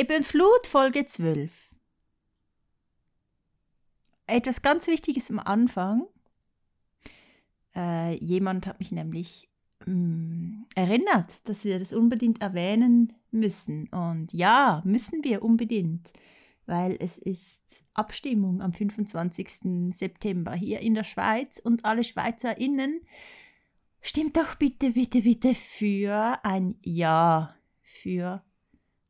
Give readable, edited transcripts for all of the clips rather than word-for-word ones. Ebbe und Flut, Folge 12. Etwas ganz Wichtiges am Anfang. Jemand hat mich nämlich erinnert, dass wir das unbedingt erwähnen müssen. Und ja, müssen wir unbedingt, weil es ist Abstimmung am 25. September hier in der Schweiz und alle SchweizerInnen, stimmt doch bitte, bitte, bitte für ein Ja für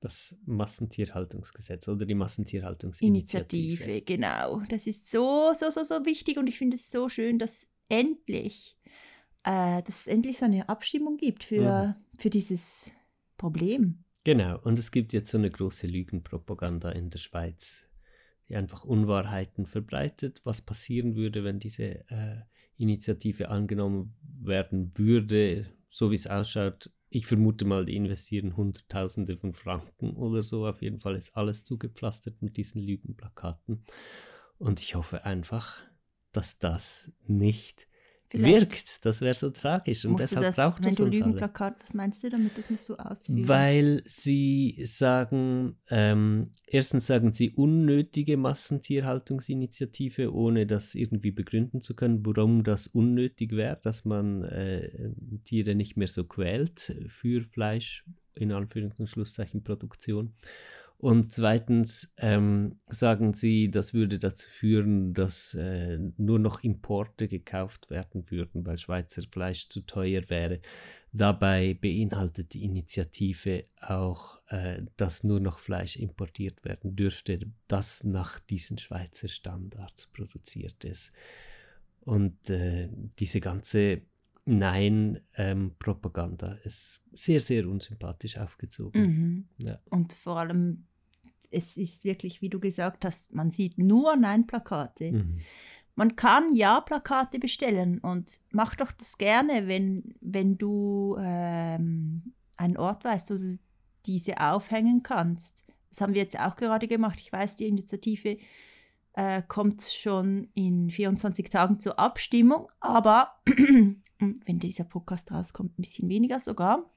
das Massentierhaltungsgesetz oder die Massentierhaltungsinitiative. Genau. Das ist so wichtig und ich finde es so schön, dass es endlich so eine Abstimmung gibt für dieses Problem. Genau. Und es gibt jetzt so eine große Lügenpropaganda in der Schweiz, die einfach Unwahrheiten verbreitet, was passieren würde, wenn diese Initiative angenommen werden würde, so wie es ausschaut. Ich vermute mal, die investieren Hunderttausende von Franken oder so. Auf jeden Fall ist alles zugepflastert mit diesen Lügenplakaten. Und ich hoffe einfach, dass das nicht wirkt. Das wäre so tragisch. Und deshalb braucht es uns alle. Wenn du Lügenplakat, was meinst du damit? Das musst du ausführen. Weil sie sagen, erstens sagen sie unnötige Massentierhaltungsinitiative, ohne das irgendwie begründen zu können, warum das unnötig wäre, dass man Tiere nicht mehr so quält für Fleisch, in Anführungs- und Schlusszeichen Produktion. Und zweitens sagen sie, das würde dazu führen, dass nur noch Importe gekauft werden würden, weil Schweizer Fleisch zu teuer wäre. Dabei beinhaltet die Initiative auch, dass nur noch Fleisch importiert werden dürfte, das nach diesen Schweizer Standards produziert ist. Und diese ganze Nein-Propaganda ist sehr, sehr unsympathisch aufgezogen. Mhm. Ja. Und vor allem, es ist wirklich, wie du gesagt hast, man sieht nur Nein-Plakate. Mhm. Man kann Ja-Plakate bestellen und mach doch das gerne, wenn du einen Ort weißt, wo du diese aufhängen kannst. Das haben wir jetzt auch gerade gemacht. Ich weiß, die Initiative kommt schon in 24 Tagen zur Abstimmung, aber wenn dieser Podcast rauskommt, ein bisschen weniger sogar,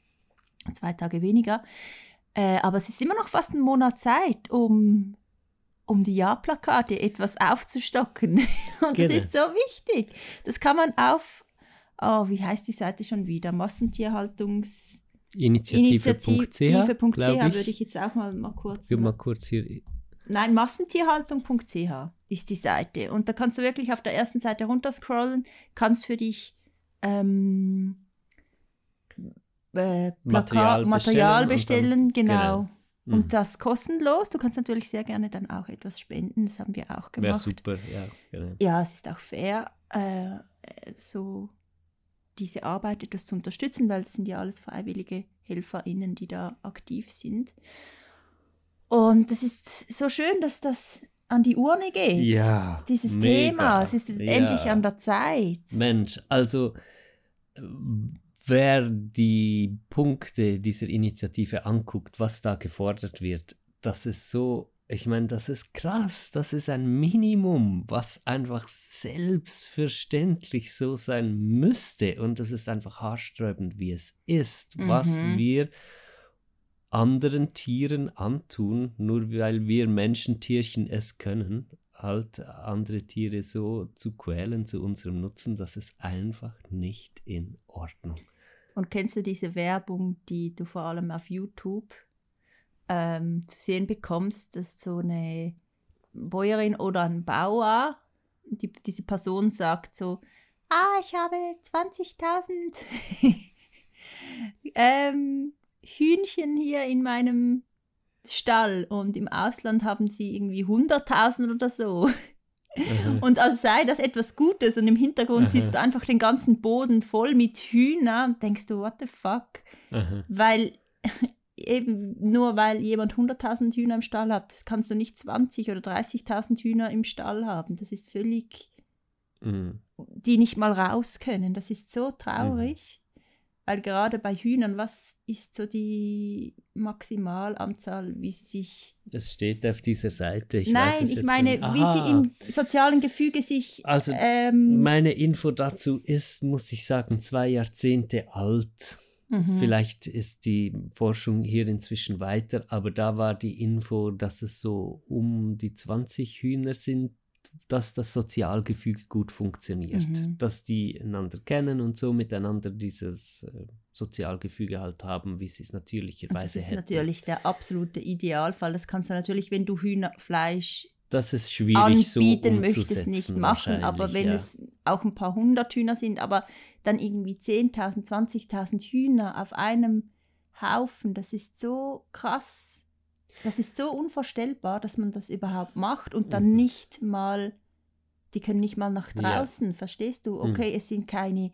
2 Tage weniger. Aber es ist immer noch fast 1 Monat Zeit, um die Ja-Plakate etwas aufzustocken. Und genau, das ist so wichtig. Das kann man auf, wie heißt die Seite schon wieder? Massentierhaltungsinitiative.ch, würde ich jetzt auch mal kurz. Gib mal kurz hier. Nein, Massentierhaltung.ch ist die Seite. Und da kannst du wirklich auf der ersten Seite runterscrollen, kannst für dich Material bestellen, und dann, genau. Mhm. Und das kostenlos. Du kannst natürlich sehr gerne dann auch etwas spenden, das haben wir auch gemacht. Wäre super, ja. Genau. Ja, es ist auch fair, so diese Arbeit etwas zu unterstützen, weil es sind ja alles freiwillige HelferInnen, die da aktiv sind. Und es ist so schön, dass das an die Urne geht, ja, dieses mega Thema. Es ist endlich an der Zeit. Mensch, also wer die Punkte dieser Initiative anguckt, was da gefordert wird, das ist so, ich meine, das ist krass, das ist ein Minimum, was einfach selbstverständlich so sein müsste. Und das ist einfach haarsträubend, wie es ist, was wir anderen Tieren antun, nur weil wir Menschentierchen es können, halt andere Tiere so zu quälen zu unserem Nutzen, das ist einfach nicht in Ordnung. Und kennst du diese Werbung, die du vor allem auf YouTube zu sehen bekommst, dass so eine Bäuerin oder ein Bauer, diese Person sagt so, ich habe 20.000 Hühnchen hier in meinem Stall und im Ausland haben sie irgendwie 100.000 oder so. Mhm. Und als sei das etwas Gutes und im Hintergrund siehst du einfach den ganzen Boden voll mit Hühnern und denkst du, what the fuck? Mhm. Weil eben nur weil jemand 100.000 Hühner im Stall hat, das kannst du nicht 20 oder 30.000 Hühner im Stall haben. Das ist völlig, die nicht mal raus können. Das ist so traurig. Mhm. Weil gerade bei Hühnern, was ist so die Maximalanzahl, wie sie sich... Es steht auf dieser Seite. Wie sie im sozialen Gefüge sich... Also meine Info dazu ist, muss ich sagen, 2 Jahrzehnte alt. Vielleicht ist die Forschung hier inzwischen weiter, aber da war die Info, dass es so um die 20 Hühner sind, dass das Sozialgefüge gut funktioniert, dass die einander kennen und so miteinander dieses Sozialgefüge halt haben, wie sie es natürlicherweise hätten. Das ist natürlich der absolute Idealfall. Das kannst du natürlich, wenn du Hühnerfleisch das ist schwierig anbieten so möchtest, es nicht machen, aber wenn es auch ein paar hundert Hühner sind, aber dann irgendwie 10.000, 20.000 Hühner auf einem Haufen, das ist so krass, das ist so unvorstellbar, dass man das überhaupt macht und dann nicht mal, die können nicht mal nach draußen, verstehst du? Okay, es sind keine,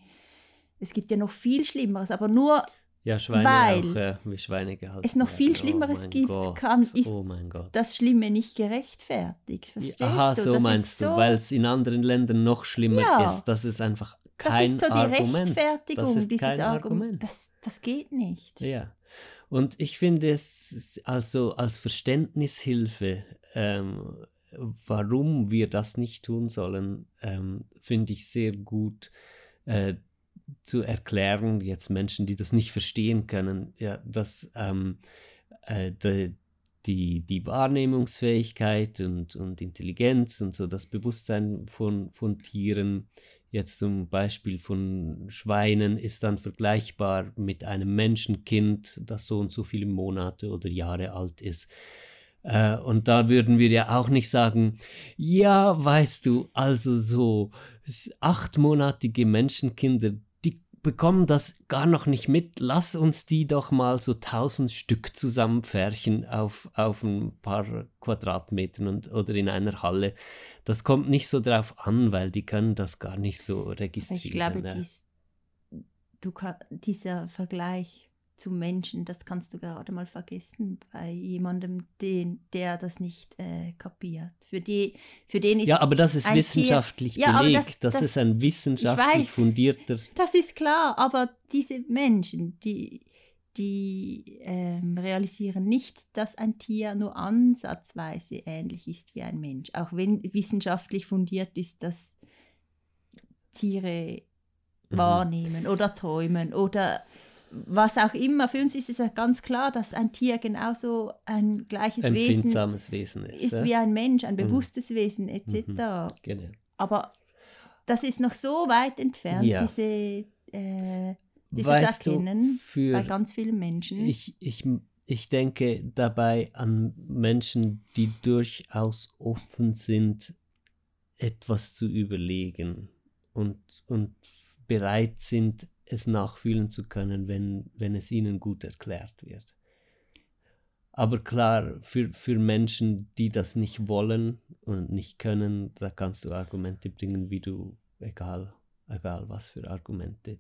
es gibt ja noch viel Schlimmeres, aber nur ja, Schweine weil auch, wie Schweine gehalten es noch viel Schlimmeres gibt, ist das Schlimme nicht gerechtfertigt. Verstehst du? So das meinst du, so, weil es in anderen Ländern noch schlimmer ist. Das ist einfach kein Argument. Das ist so die Rechtfertigung, das ist dieses Argument. Das geht nicht. Ja. Und ich finde es also als Verständnishilfe, warum wir das nicht tun sollen, finde ich sehr gut, zu erklären, jetzt Menschen, die das nicht verstehen können, ja, dass die Wahrnehmungsfähigkeit und Intelligenz und so das Bewusstsein von Tieren, jetzt zum Beispiel von Schweinen, ist dann vergleichbar mit einem Menschenkind, das so und so viele Monate oder Jahre alt ist. Und da würden wir ja auch nicht sagen, ja, weißt du, also so 8-monatige Menschenkinder, die bekommen das gar noch nicht mit, lass uns die doch mal so 1000 Stück zusammenpferchen auf ein paar Quadratmetern oder in einer Halle. Das kommt nicht so drauf an, weil die können das gar nicht so registrieren. Ich glaube, dieser Vergleich zum Menschen, das kannst du gerade mal vergessen bei jemandem, der das nicht kapiert. Für den ist ja, aber das ist wissenschaftlich belegt. Das ist ein wissenschaftlich fundierter. Das ist klar, aber diese Menschen, die realisieren nicht, dass ein Tier nur ansatzweise ähnlich ist wie ein Mensch. Auch wenn wissenschaftlich fundiert ist, dass Tiere wahrnehmen oder träumen oder was auch immer, für uns ist es ja ganz klar, dass ein Tier genauso ein gleiches Wesen ist wie ein Mensch, ein bewusstes Wesen etc. Genau. Aber das ist noch so weit entfernt, dieses Erkennen bei ganz vielen Menschen. Ich denke dabei an Menschen, die durchaus offen sind, etwas zu überlegen und bereit sind, es nachfühlen zu können, wenn es ihnen gut erklärt wird. Aber klar, für Menschen, die das nicht wollen und nicht können, da kannst du Argumente bringen, egal was für Argumente.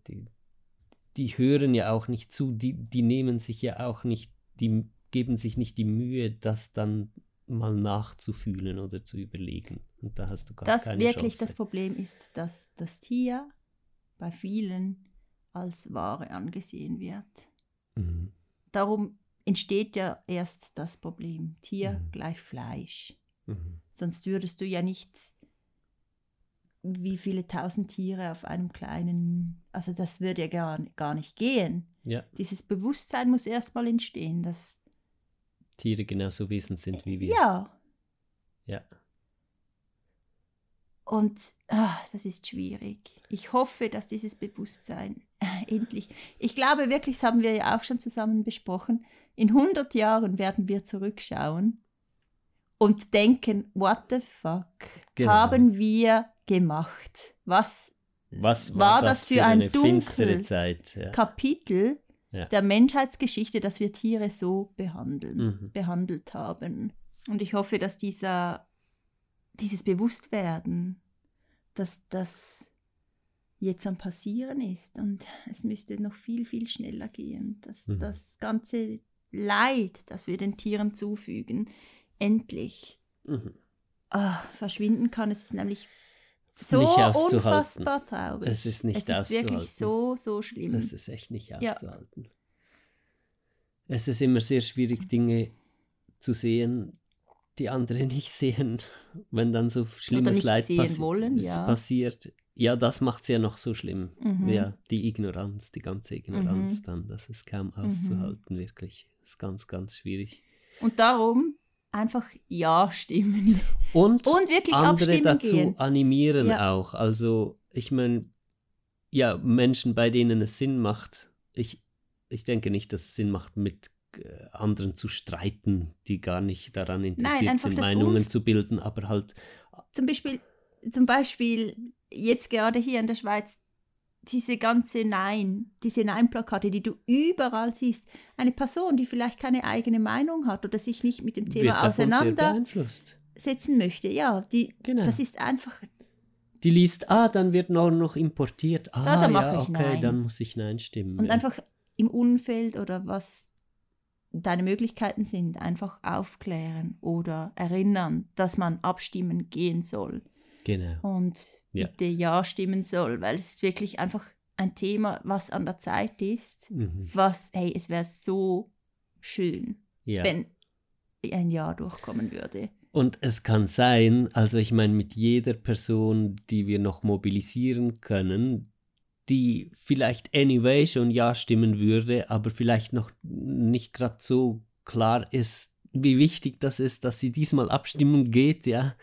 Die hören ja auch nicht zu, die nehmen sich ja auch nicht, die geben sich nicht die Mühe, das dann mal nachzufühlen oder zu überlegen. Und da hast du gar keine Chance. Das wirklich das Problem ist, dass das Tier bei vielen als Ware angesehen wird. Darum entsteht ja erst das Problem. Tier gleich Fleisch. Sonst würdest du ja nicht wie viele tausend Tiere auf einem kleinen, also das würde ja gar nicht gehen. Ja. Dieses Bewusstsein muss erstmal entstehen, dass Tiere genauso Wesen sind wie wir. Ja. Und das ist schwierig. Ich hoffe, dass dieses Bewusstsein endlich... Ich glaube wirklich, das haben wir ja auch schon zusammen besprochen, in 100 Jahren werden wir zurückschauen und denken, what the fuck haben wir gemacht? Was war das für ein dunkles Zeit, Kapitel der Menschheitsgeschichte, dass wir Tiere so behandelt haben? Und ich hoffe, dass dieses Bewusstwerden, dass das jetzt am Passieren ist und es müsste noch viel, viel schneller gehen, dass das ganze Leid, das wir den Tieren zufügen, endlich verschwinden kann. Es ist nämlich so unfassbar traurig. Es ist nicht auszuhalten. Es ist wirklich so schlimm. Es ist echt nicht auszuhalten. Ja. Es ist immer sehr schwierig, Dinge zu sehen, die andere nicht sehen, wenn dann so schlimmes Leid passiert. Ja, das macht es ja noch so schlimm. Mhm. Ja, die Ignoranz, die ganze Ignoranz dann, das ist kaum auszuhalten, wirklich. Das ist ganz, ganz schwierig. Und darum einfach ja stimmen. Und wirklich abstimmen gehen. Andere dazu animieren auch. Also, ich meine, ja, Menschen, bei denen es Sinn macht, ich denke nicht, dass es Sinn macht, mit anderen zu streiten, die gar nicht daran interessiert sind, Meinungen zu bilden, aber halt... Zum Beispiel jetzt gerade hier in der Schweiz diese Nein-Plakate, die du überall siehst. Eine Person, die vielleicht keine eigene Meinung hat oder sich nicht mit dem Thema auseinandersetzen möchte. Ja, das ist einfach... Die liest, dann wird noch importiert. Dann muss ich Nein stimmen. Und einfach im Umfeld oder was deine Möglichkeiten sind, einfach aufklären oder erinnern, dass man abstimmen gehen soll. Genau. Und bitte ja stimmen soll, weil es ist wirklich einfach ein Thema, was an der Zeit ist, es wäre so schön, wenn ein Ja durchkommen würde. Und es kann sein, also ich meine, mit jeder Person, die wir noch mobilisieren können, die vielleicht anyway schon Ja stimmen würde, aber vielleicht noch nicht gerade so klar ist, wie wichtig das ist, dass sie diesmal abstimmen geht, ja.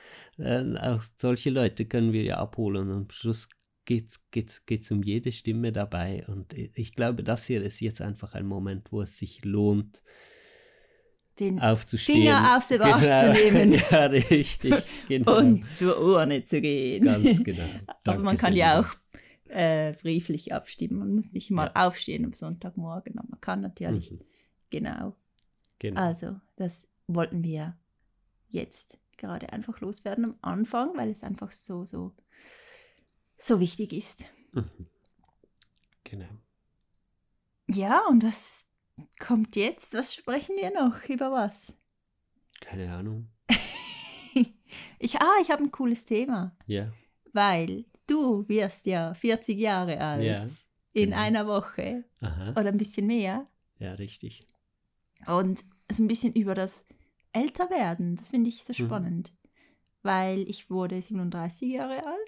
Auch solche Leute können wir ja abholen. Und am Schluss geht's um jede Stimme dabei. Und ich glaube, das hier ist jetzt einfach ein Moment, wo es sich lohnt, den aufzustehen. Finger aus dem Arsch zu nehmen. Ja, richtig. Genau. Und zur Urne zu gehen. Ganz genau. Aber man kann ja auch brieflich abstimmen. Man muss nicht mal aufstehen am Sonntagmorgen, aber man kann natürlich. Genau. Also, das wollten wir jetzt gerade einfach loswerden am Anfang, weil es einfach so wichtig ist. Mhm. Genau. Ja, und was kommt jetzt? Was sprechen wir noch? Über was? Keine Ahnung. Ich habe ein cooles Thema. Ja. Weil du wirst ja 40 Jahre alt in einer Woche. Aha. Oder ein bisschen mehr. Ja, richtig. Und so ein bisschen über das Älterwerden, das finde ich so spannend, weil ich wurde 37 Jahre alt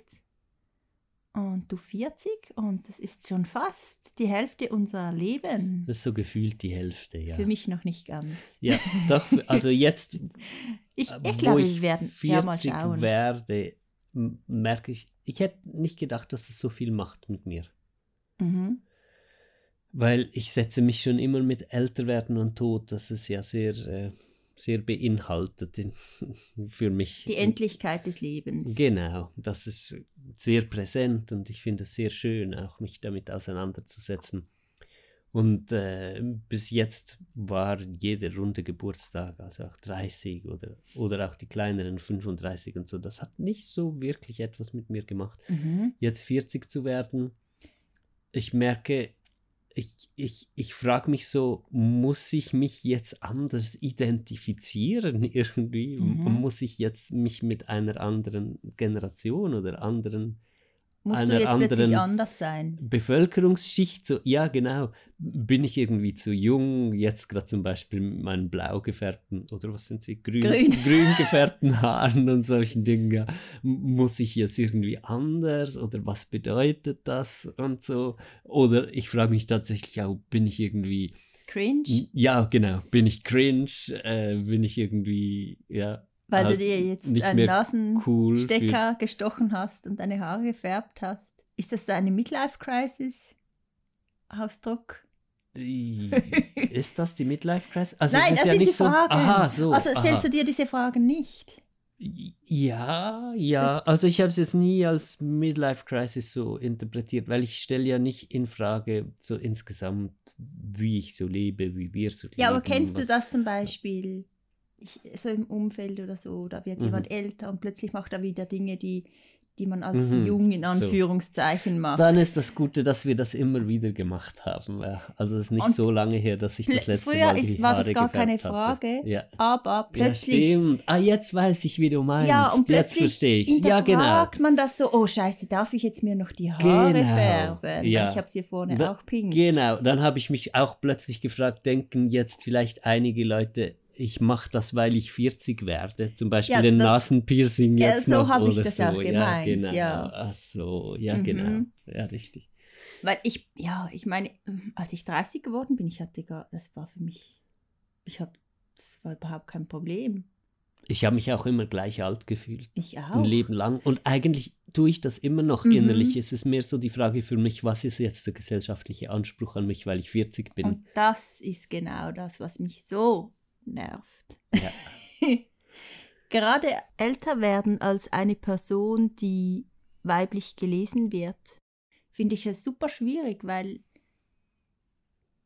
und du 40 und das ist schon fast die Hälfte unserer Leben. Das ist so gefühlt die Hälfte, ja. Für mich noch nicht ganz. Ja, doch, also jetzt, ich glaube, ich werde, merke ich, ich hätte nicht gedacht, dass es so viel macht mit mir. Mhm. Weil ich setze mich schon immer mit Älterwerden und Tod, das ist ja sehr, sehr beinhaltet für mich. Die Endlichkeit des Lebens. Genau, das ist sehr präsent und ich finde es sehr schön, auch mich damit auseinanderzusetzen. Und bis jetzt war jede Runde Geburtstag, also auch 30 oder auch die kleineren 35 und so, das hat nicht so wirklich etwas mit mir gemacht. Mhm. Jetzt 40 zu werden, ich merke... Ich frage mich so, muss ich mich jetzt anders identifizieren irgendwie? Muss ich jetzt mich mit einer anderen Generation oder plötzlich anders sein? Bevölkerungsschicht, so, ja genau, bin ich irgendwie zu jung, jetzt gerade zum Beispiel mit meinen blau gefärbten, oder was sind sie, grün gefärbten Haaren und solchen Dingen, muss ich jetzt irgendwie anders oder was bedeutet das und so, oder ich frage mich tatsächlich auch, bin ich irgendwie cringe? Ja genau, bin ich cringe, bin ich irgendwie, ja. Weil du dir jetzt einen Nasenstecker gestochen hast und deine Haare gefärbt hast. Ist das eine Midlife-Crisis-Ausdruck? Ist das die Midlife-Crisis? Also nein, das sind die Fragen. Stellst du dir diese Fragen nicht? Ja. Also ich habe es jetzt nie als Midlife-Crisis so interpretiert, weil ich stelle ja nicht in Frage so insgesamt, wie ich so lebe, wie wir so leben. Ja, aber kennst du das zum Beispiel... so im Umfeld oder so, da wird jemand älter und plötzlich macht er wieder Dinge, die man als jung in Anführungszeichen macht. Dann ist das Gute, dass wir das immer wieder gemacht haben. Ja. Also es ist nicht und so lange her, dass ich das letzte Mal die Haare gefärbt hatte. Früher war das gar keine Frage, aber plötzlich... Ja, stimmt. Jetzt weiß ich, wie du meinst. Ja, und jetzt verstehe ich es. Ja, genau. Fragt man das so, oh scheiße, darf ich jetzt mir noch die Haare färben? Ja. Ich habe sie vorne auch pink. Genau, dann habe ich mich auch plötzlich gefragt, denken jetzt vielleicht einige Leute... ich mache das, weil ich 40 werde, zum Beispiel ja, den Nasenpiercing jetzt so noch oder so. So habe ich das ja gemeint. Ja, genau. Ja. Ach so, ja, genau. Ja, richtig. Weil ich meine, als ich 30 geworden bin, ich hatte gar, das war für mich, das war überhaupt kein Problem. Ich habe mich auch immer gleich alt gefühlt. Ich auch. Ein Leben lang. Und eigentlich tue ich das immer noch innerlich. Es ist mehr so die Frage für mich, was ist jetzt der gesellschaftliche Anspruch an mich, weil ich 40 bin. Und das ist genau das, was mich so nervt. Ja. Gerade älter werden als eine Person, die weiblich gelesen wird, finde ich es super schwierig, weil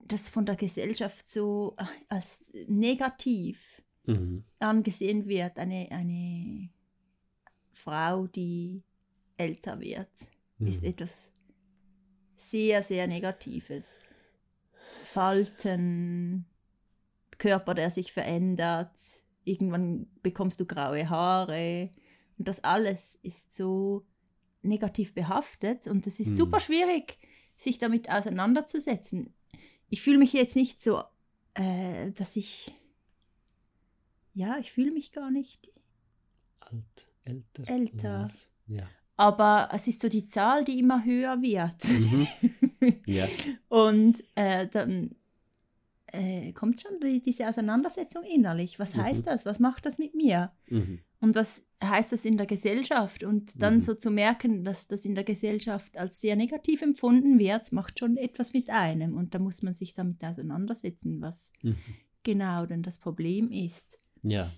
das von der Gesellschaft so als negativ angesehen wird, eine Frau, die älter wird, ist etwas sehr, sehr Negatives. Falten, Körper, der sich verändert, irgendwann bekommst du graue Haare und das alles ist so negativ behaftet und es ist super schwierig, sich damit auseinanderzusetzen. Ich fühle mich jetzt nicht so, dass ich... Ja, ich fühle mich gar nicht... Älter. Ja. Aber es ist so die Zahl, die immer höher wird. Ja. Und dann kommt schon diese Auseinandersetzung innerlich. Was heißt das? Was macht das mit mir? Und was heißt das in der Gesellschaft? Und dann so zu merken, dass das in der Gesellschaft als sehr negativ empfunden wird, macht schon etwas mit einem. Und da muss man sich damit auseinandersetzen, was genau denn das Problem ist. Ja,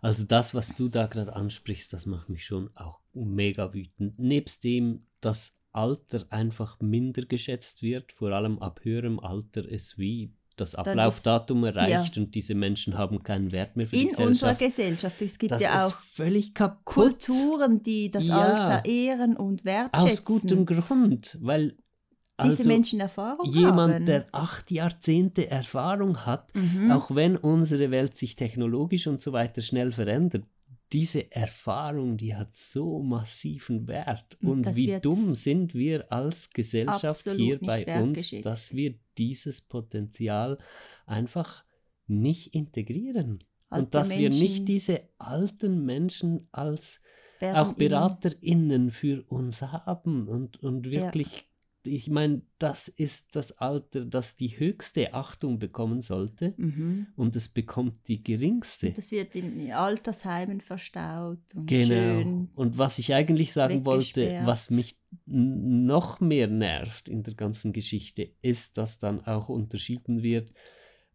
also das, was du da gerade ansprichst, das macht mich schon auch mega wütend. Nebst dem, dass Alter einfach minder geschätzt wird, vor allem ab höherem Alter ist wie... das Ablaufdatum erreicht und diese Menschen haben keinen Wert mehr für die Gesellschaft. In unserer Gesellschaft. Es gibt das ja auch völlig kaputt. Kulturen, die das Alter ehren und wertschätzen. Aus gutem Grund, weil diese Menschen Erfahrung haben. Jemand, der 8 Jahrzehnte Erfahrung hat, auch wenn unsere Welt sich technologisch und so weiter schnell verändert, diese Erfahrung, die hat so massiven Wert. Und wie dumm sind wir als Gesellschaft hier bei uns, dass wir dieses Potenzial einfach nicht integrieren. Und dass wir nicht diese alten Menschen als auch BeraterInnen für uns haben. Und wirklich, ich meine, das ist das Alter, das die höchste Achtung bekommen sollte und es bekommt die geringste. Und das wird in Altersheimen verstaut und schön. Und was ich eigentlich sagen wollte, was mich noch mehr nervt in der ganzen Geschichte, ist, dass dann auch unterschieden wird,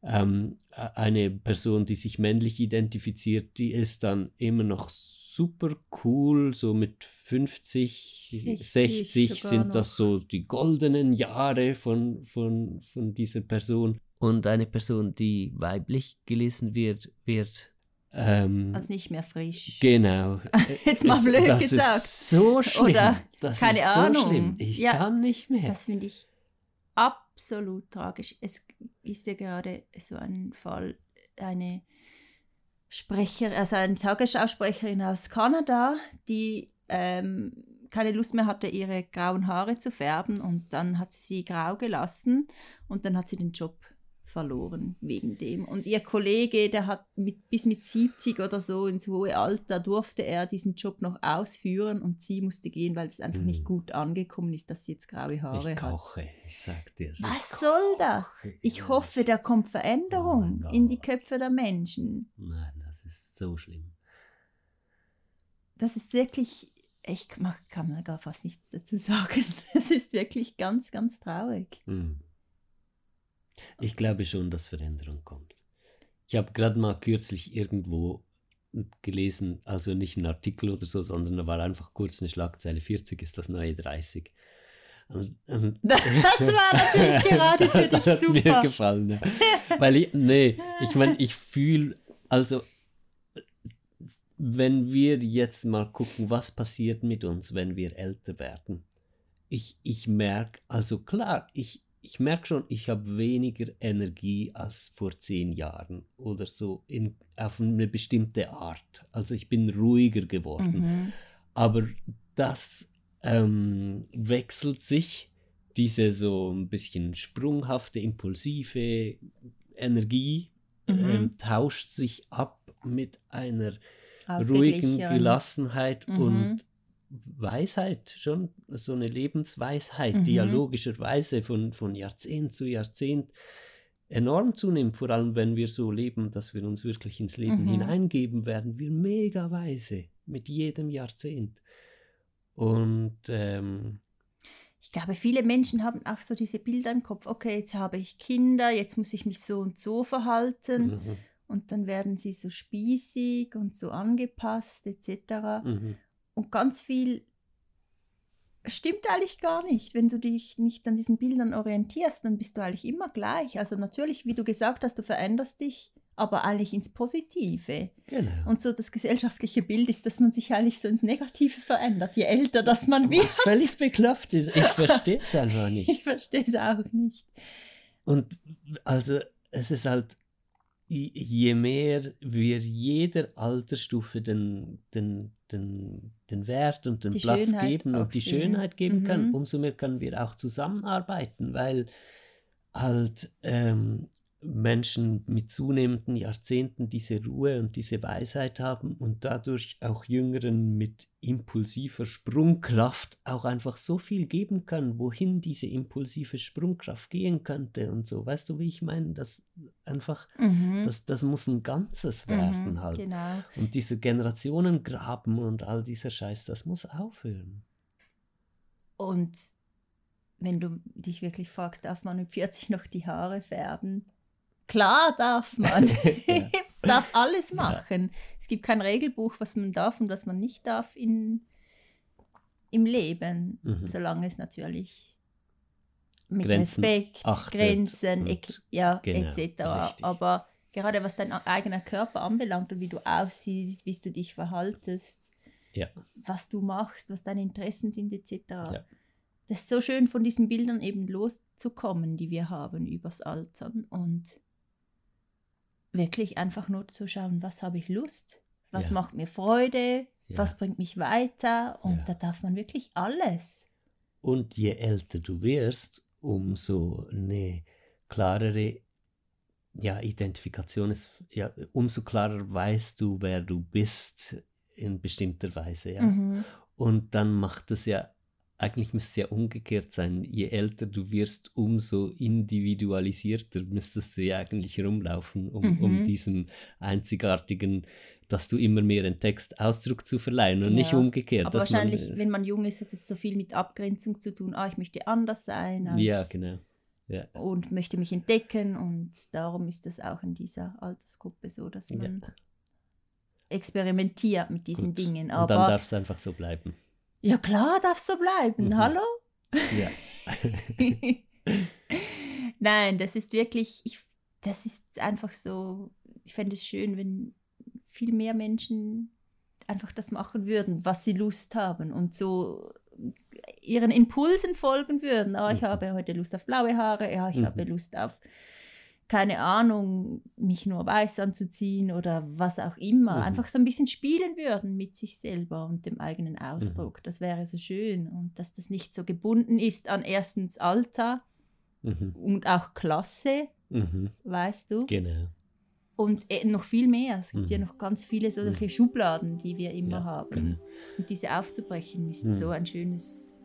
eine Person, die sich männlich identifiziert, die ist dann immer noch super cool, so mit 50, 60 sind das so die goldenen Jahre von dieser Person. Und eine Person, die weiblich gelesen wird also nicht mehr frisch. Genau. Jetzt mal blöd das gesagt. Das ist so schlimm. Oder das keine ist so Ahnung. Schlimm. Ich kann nicht mehr. Das finde ich absolut tragisch. Es ist ja gerade so ein Fall, eine eine Tagesschausprecherin aus Kanada, die keine Lust mehr hatte, ihre grauen Haare zu färben und dann hat sie grau gelassen und dann hat sie den Job verloren wegen dem. Und ihr Kollege, der hat bis mit 70 oder so ins hohe Alter, durfte er diesen Job noch ausführen und sie musste gehen, weil es einfach nicht gut angekommen ist, dass sie jetzt graue Haare hat. Ich sag dir. Was soll das? Ich hoffe, da kommt Veränderung in die Köpfe der Menschen. Nein, das ist so schlimm. Das ist wirklich, ich kann gar fast nichts dazu sagen. Das ist wirklich ganz, ganz traurig. Ich glaube schon, dass Veränderung kommt. Ich habe gerade mal kürzlich irgendwo gelesen, also nicht einen Artikel oder so, sondern da war einfach kurz eine Schlagzeile, 40 ist das neue 30. Das war natürlich gerade für dich super. Das hat mir gefallen. Ne? Weil ich fühle, also wenn wir jetzt mal gucken, was passiert mit uns, wenn wir älter werden. Ich merke, also klar, ich merke schon, ich habe weniger Energie als vor 10 Jahren oder so auf eine bestimmte Art. Also ich bin ruhiger geworden. Aber das wechselt sich, diese so ein bisschen sprunghafte, impulsive Energie tauscht sich ab mit einer ruhigen Gelassenheit und Weisheit, schon so eine Lebensweisheit, die ja logischerweise von Jahrzehnt zu Jahrzehnt enorm zunimmt, vor allem wenn wir so leben, dass wir uns wirklich ins Leben hineingeben, werden wir mega weise mit jedem Jahrzehnt. Und ich glaube, viele Menschen haben auch so diese Bilder im Kopf, okay, jetzt habe ich Kinder, jetzt muss ich mich so und so verhalten und dann werden sie so spießig und so angepasst etc. Und ganz viel stimmt eigentlich gar nicht. Wenn du dich nicht an diesen Bildern orientierst, dann bist du eigentlich immer gleich. Also natürlich, wie du gesagt hast, du veränderst dich, aber eigentlich ins Positive. Genau. Und so das gesellschaftliche Bild ist, dass man sich eigentlich so ins Negative verändert, je älter das man wird. Was völlig bekloppt ist. Ich verstehe es einfach nicht. Ich verstehe es auch nicht. Und also es ist halt, je mehr wir jeder Altersstufe den Wert und den Platz geben und die Schönheit geben können, umso mehr können wir auch zusammenarbeiten, weil halt Menschen mit zunehmenden Jahrzehnten diese Ruhe und diese Weisheit haben und dadurch auch Jüngeren mit impulsiver Sprungkraft auch einfach so viel geben können, wohin diese impulsive Sprungkraft gehen könnte und so. Weißt du, wie ich meine? Das einfach, das muss ein Ganzes werden halt. Genau. Und diese Generationengraben und all dieser Scheiß, das muss aufhören. Und wenn du dich wirklich fragst, darf man mit 40 noch die Haare färben? Klar darf man, darf alles machen. Ja. Es gibt kein Regelbuch, was man darf und was man nicht darf im Leben, solange es natürlich mit Grenzen Respekt, achtet, Grenzen, etc. Richtig. Aber gerade was dein eigener Körper anbelangt und wie du aussiehst, wie du dich verhaltest, was du machst, was deine Interessen sind, etc. Ja. Das ist so schön, von diesen Bildern eben loszukommen, die wir haben übers Altern und wirklich einfach nur zu schauen, was habe ich Lust, was macht mir Freude, was bringt mich weiter und da darf man wirklich alles. Und je älter du wirst, umso eine klarere Identifikation ist, umso klarer weißt du, wer du bist in bestimmter Weise. Ja. Und dann macht es eigentlich müsste es ja umgekehrt sein. Je älter du wirst, umso individualisierter müsstest du ja eigentlich rumlaufen, um diesem einzigartigen, dass du immer mehr entdeckst, Ausdruck zu verleihen und nicht umgekehrt. Aber wahrscheinlich, wenn man jung ist, hat es so viel mit Abgrenzung zu tun. Ah, ich möchte anders sein. Und möchte mich entdecken. Und darum ist das auch in dieser Altersgruppe so, dass man experimentiert mit diesen Dingen. Aber und dann darf es einfach so bleiben. Ja klar, darf so bleiben, hallo? Ja. Nein, das ist wirklich, das ist einfach so, ich fände es schön, wenn viel mehr Menschen einfach das machen würden, was sie Lust haben und so ihren Impulsen folgen würden. Oh, ich habe heute Lust auf blaue Haare, ja, ich habe Lust auf, keine Ahnung, mich nur weiß anzuziehen oder was auch immer. Einfach so ein bisschen spielen würden mit sich selber und dem eigenen Ausdruck. Das wäre so schön. Und dass das nicht so gebunden ist an erstens Alter und auch Klasse, weißt du? Genau. Und noch viel mehr. Es gibt ja noch ganz viele solche Schubladen, die wir immer haben. Genau. Und diese aufzubrechen ist so ein schönes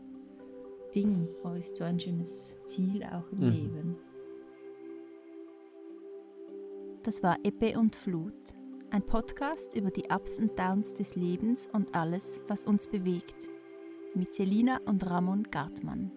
Ding, ist so ein schönes Ziel auch im Leben. Das war Ebbe und Flut, ein Podcast über die Ups und Downs des Lebens und alles, was uns bewegt, mit Selina und Ramón Gartmann.